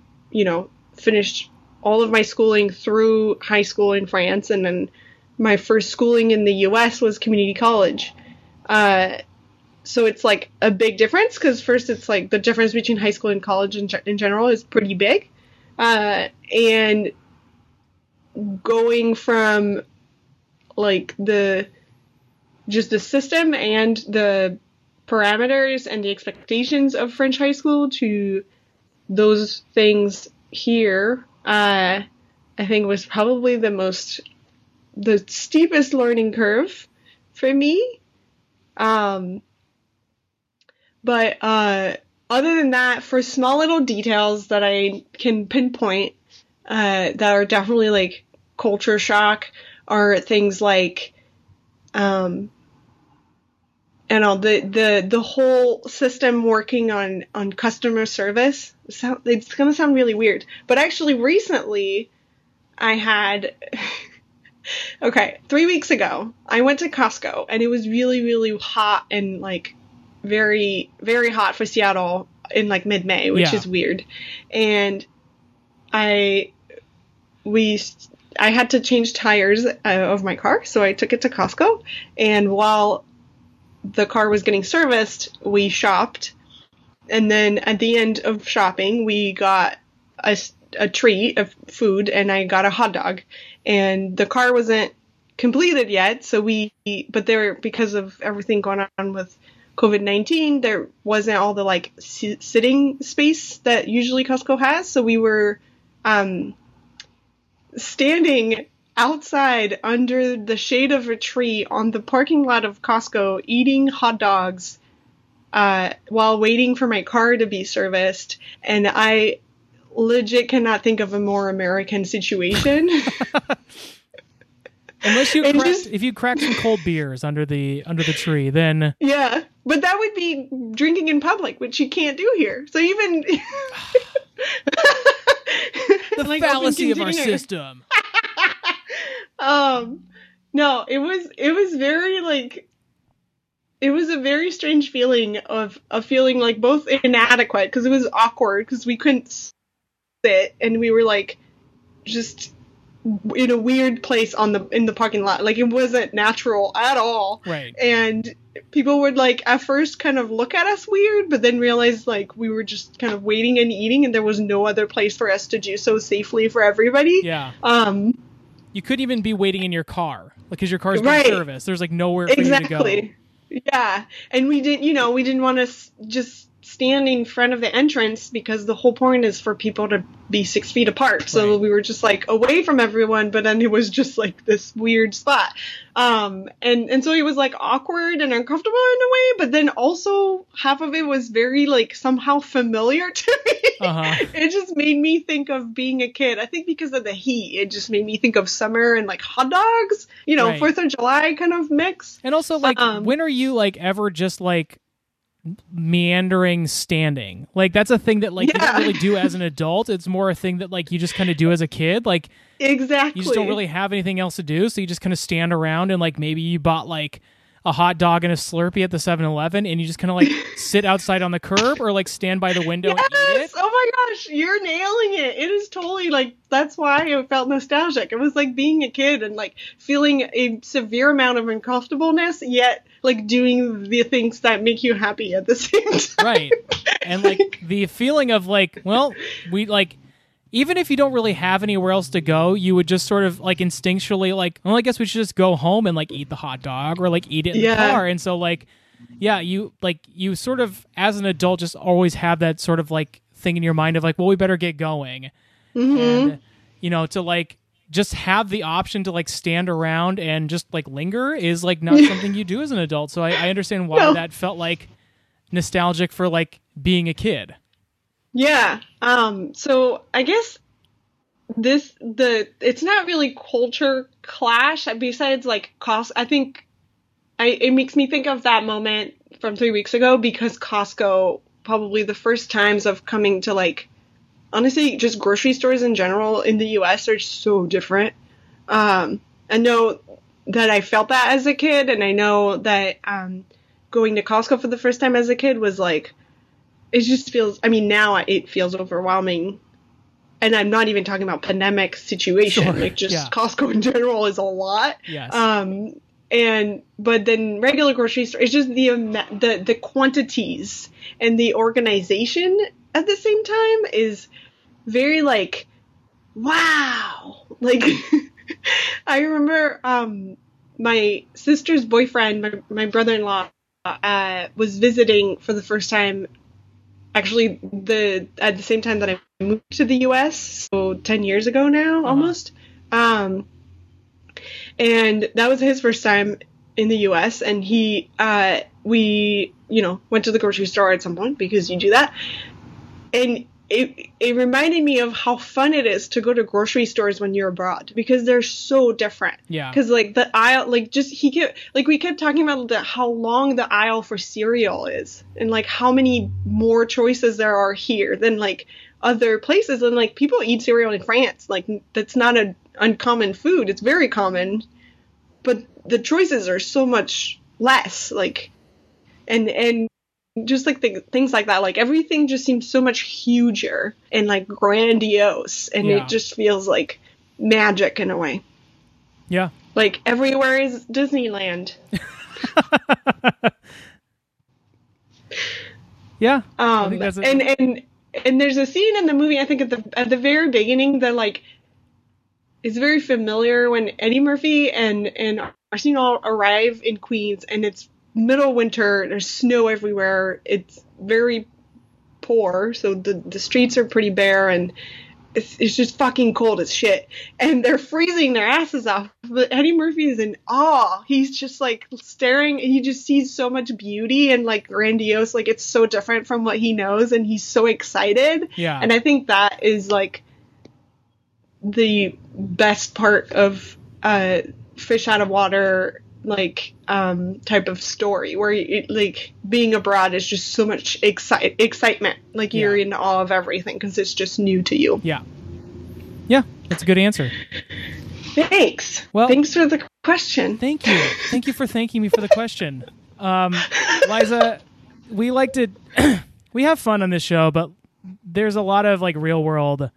finished all of my schooling through high school in France, and then my first schooling in the U.S. was community college. So it's like a big difference, because first it's like the difference between high school and college in general is pretty big. And going from like just the system and the parameters and the expectations of French high school to those things here, I think was probably the steepest learning curve for me. But other than that, for small little details that I can pinpoint, that are definitely like culture shock, are things like, and all the whole system working on customer service. So it's going to sound really weird, but actually recently I had, 3 weeks ago, I went to Costco, and it was really, really hot and like very, very hot for Seattle in like mid-May, which is weird. And I had to change tires of my car. So I took it to Costco, and while the car was getting serviced, we shopped, and then at the end of shopping, we got a treat of food, and I got a hot dog, and the car wasn't completed yet, because of everything going on with COVID-19, there wasn't all the like sitting space that usually Costco has, so we were standing outside under the shade of a tree on the parking lot of Costco eating hot dogs while waiting for my car to be serviced. And I legit cannot think of a more American situation. Unless you if you crack some cold beers under the tree, then yeah, but that would be drinking in public, which you can't do here. So even the fallacy of our system. No, it was very like. It was a very strange feeling of a feeling like both inadequate because it was awkward because we couldn't sit and we were like just in a weird place in the parking lot. Like it wasn't natural at all. Right. And people would like at first kind of look at us weird, but then realize like we were just kind of waiting and eating and there was no other place for us to do so safely for everybody. Yeah. You couldn't even be waiting in your car because your car's not serviced. There's like nowhere for you to go. Yeah, and we didn't want to just stand in front of the entrance because the whole point is for people to be 6 feet apart. So we were just like away from everyone, but then it was just like this weird spot. And so it was like awkward and uncomfortable in a way, but then also half of it was very like somehow familiar to me. Uh-huh. It just made me think of being a kid. I think because of the heat, it just made me think of summer and like hot dogs, 4th of July kind of mix. And also like, when are you like ever just like meandering standing? Like that's a thing that like you don't really do as an adult. It's more a thing that like you just kind of do as a kid. Like exactly, you just don't really have anything else to do, so you just kind of stand around and like maybe you bought like a hot dog and a Slurpee at the 7-Eleven and you just kind of like sit outside on the curb or like stand by the window and eat it. Oh my gosh, you're nailing it. It is totally like, that's why it felt nostalgic. It was like being a kid and like feeling a severe amount of uncomfortableness, yet like doing the things that make you happy at the same time. Right. And like the feeling of like, well, we like, even if you don't really have anywhere else to go, you would just sort of like instinctually like, well, I guess we should just go home and like eat the hot dog or like eat it in the car. And so like, yeah, you sort of as an adult just always have that sort of like thing in your mind of like, well, we better get going. Mm-hmm. And, to like just have the option to like stand around and just like linger is like not something you do as an adult. So I understand why that felt like nostalgic for like being a kid. Yeah. So I guess it's not really culture clash besides like cost. I think it makes me think of that moment from 3 weeks ago because Costco, probably the first times of coming to like, honestly, just grocery stores in general in the US are so different. I know that I felt that as a kid, and I know that, going to Costco for the first time as a kid was like, it just feels, I mean, now it feels overwhelming, and I'm not even talking about pandemic situation. Sure. Like just Costco in general is a lot. Yes. But then regular grocery store, it's just the quantities and the organization at the same time is very like, wow. Like I remember, my sister's boyfriend, my brother-in-law, was visiting for the first time. Actually, at the same time that I moved to the U.S., so 10 years ago now, almost. And that was his first time in the U.S., and we went to the grocery store at some point, because you do that. And it reminded me of how fun it is to go to grocery stores when you're abroad, because they're so different. Yeah. Because like the aisle, like just we kept talking about how long the aisle for cereal is and like how many more choices there are here than like other places. And like people eat cereal in France. Like that's not an uncommon food. It's very common, but the choices are so much less. Like, and just like things like that, like everything just seems so much huger and like grandiose, and it just feels like magic in a way. Yeah, like everywhere is Disneyland. Yeah, I think that's and there's a scene in the movie, I think at the very beginning, that like is very familiar when Eddie Murphy and Arsenio arrive in Queens, and it's middle winter, there's snow everywhere, it's very poor, so the streets are pretty bare, and It's just fucking cold as shit. And they're freezing their asses off. But Eddie Murphy is in awe. He's just, like, staring, and he just sees so much beauty and, like, grandiose. Like, it's so different from what he knows, and he's so excited. Yeah. And I think that is, like, the best part of Fish Out of Water, like, type of story, where, like, being abroad is just so much excitement. Like, you're in awe of everything because it's just new to you. Yeah. Yeah, that's a good answer. Thanks. Well, thanks for the question. Thank you. Thank you for thanking me for the question. Liza, we like to... we have fun on this show, but there's a lot of, like, real-world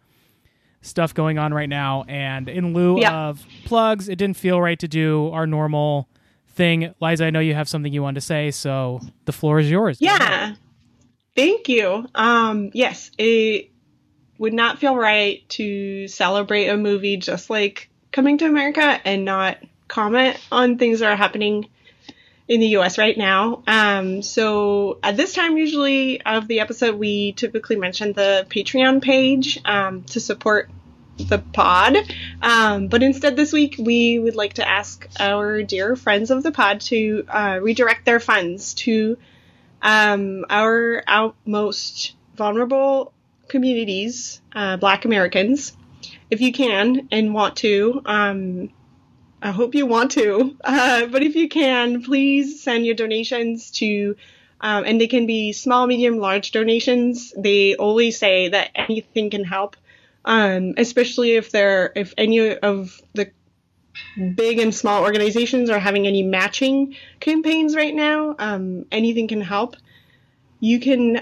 stuff going on right now, and in lieu of plugs, it didn't feel right to do our normal thing. Liza, I know you have something you wanted to say, so the floor is yours. Yeah. Thank you. Yes, it would not feel right to celebrate a movie just like Coming to America and not comment on things that are happening in the U.S. right now. So at this time, usually, of the episode, we typically mention the Patreon page to support the pod. But instead this week, we would like to ask our dear friends of the pod to redirect their funds to our most vulnerable communities, Black Americans, if you can and want to. I hope you want to, but if you can, please send your donations to, and they can be small, medium, large donations. They always say that anything can help, especially if any of the big and small organizations are having any matching campaigns right now. Anything can help. You can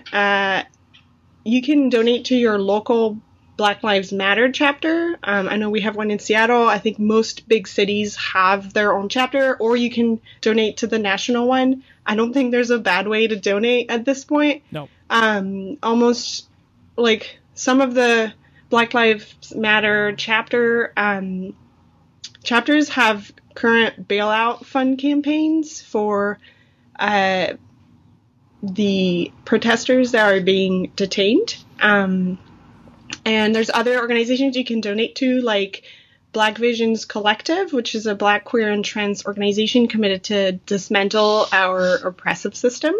donate to your local Black Lives Matter chapter. I know we have one in Seattle. I think most big cities have their own chapter, or you can donate to the national one. I don't think there's a bad way to donate at this point. No. Almost like some of the Black Lives Matter chapters have current bailout fund campaigns for the protesters that are being detained. And there's other organizations you can donate to, like Black Visions Collective, which is a Black, queer, and trans organization committed to dismantle our oppressive system.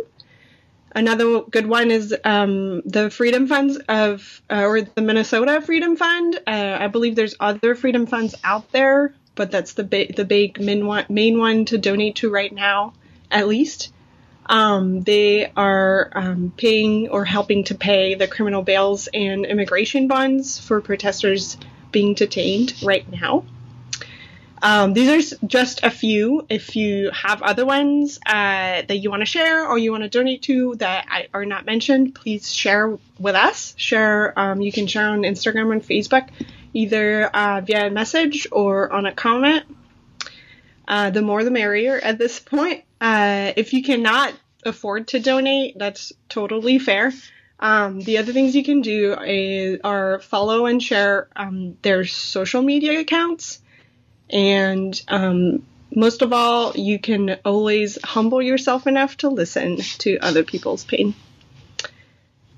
Another good one is the Freedom Funds or the Minnesota Freedom Fund. I believe there's other freedom funds out there, but that's the big main one to donate to right now, at least. They are paying or helping to pay the criminal bails and immigration bonds for protesters being detained right now. These are just a few. If you have other ones that you want to share or you want to donate to that are not mentioned, please share with us. You can share on Instagram and Facebook, either via a message or on a comment. The more the merrier at this point. If you cannot afford to donate, that's totally fair. The other things you can do are follow and share their social media accounts. And most of all, you can always humble yourself enough to listen to other people's pain.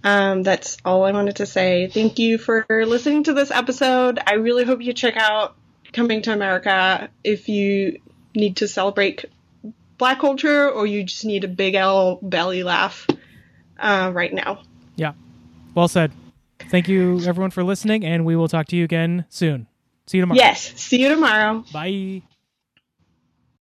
That's all I wanted to say. Thank you for listening to this episode. I really hope you check out Coming to America if you need to celebrate Black culture, or you just need a big L belly laugh right now. Yeah. Well said. Thank you, everyone, for listening, and we will talk to you again soon. See you tomorrow. Yes. See you tomorrow. Bye.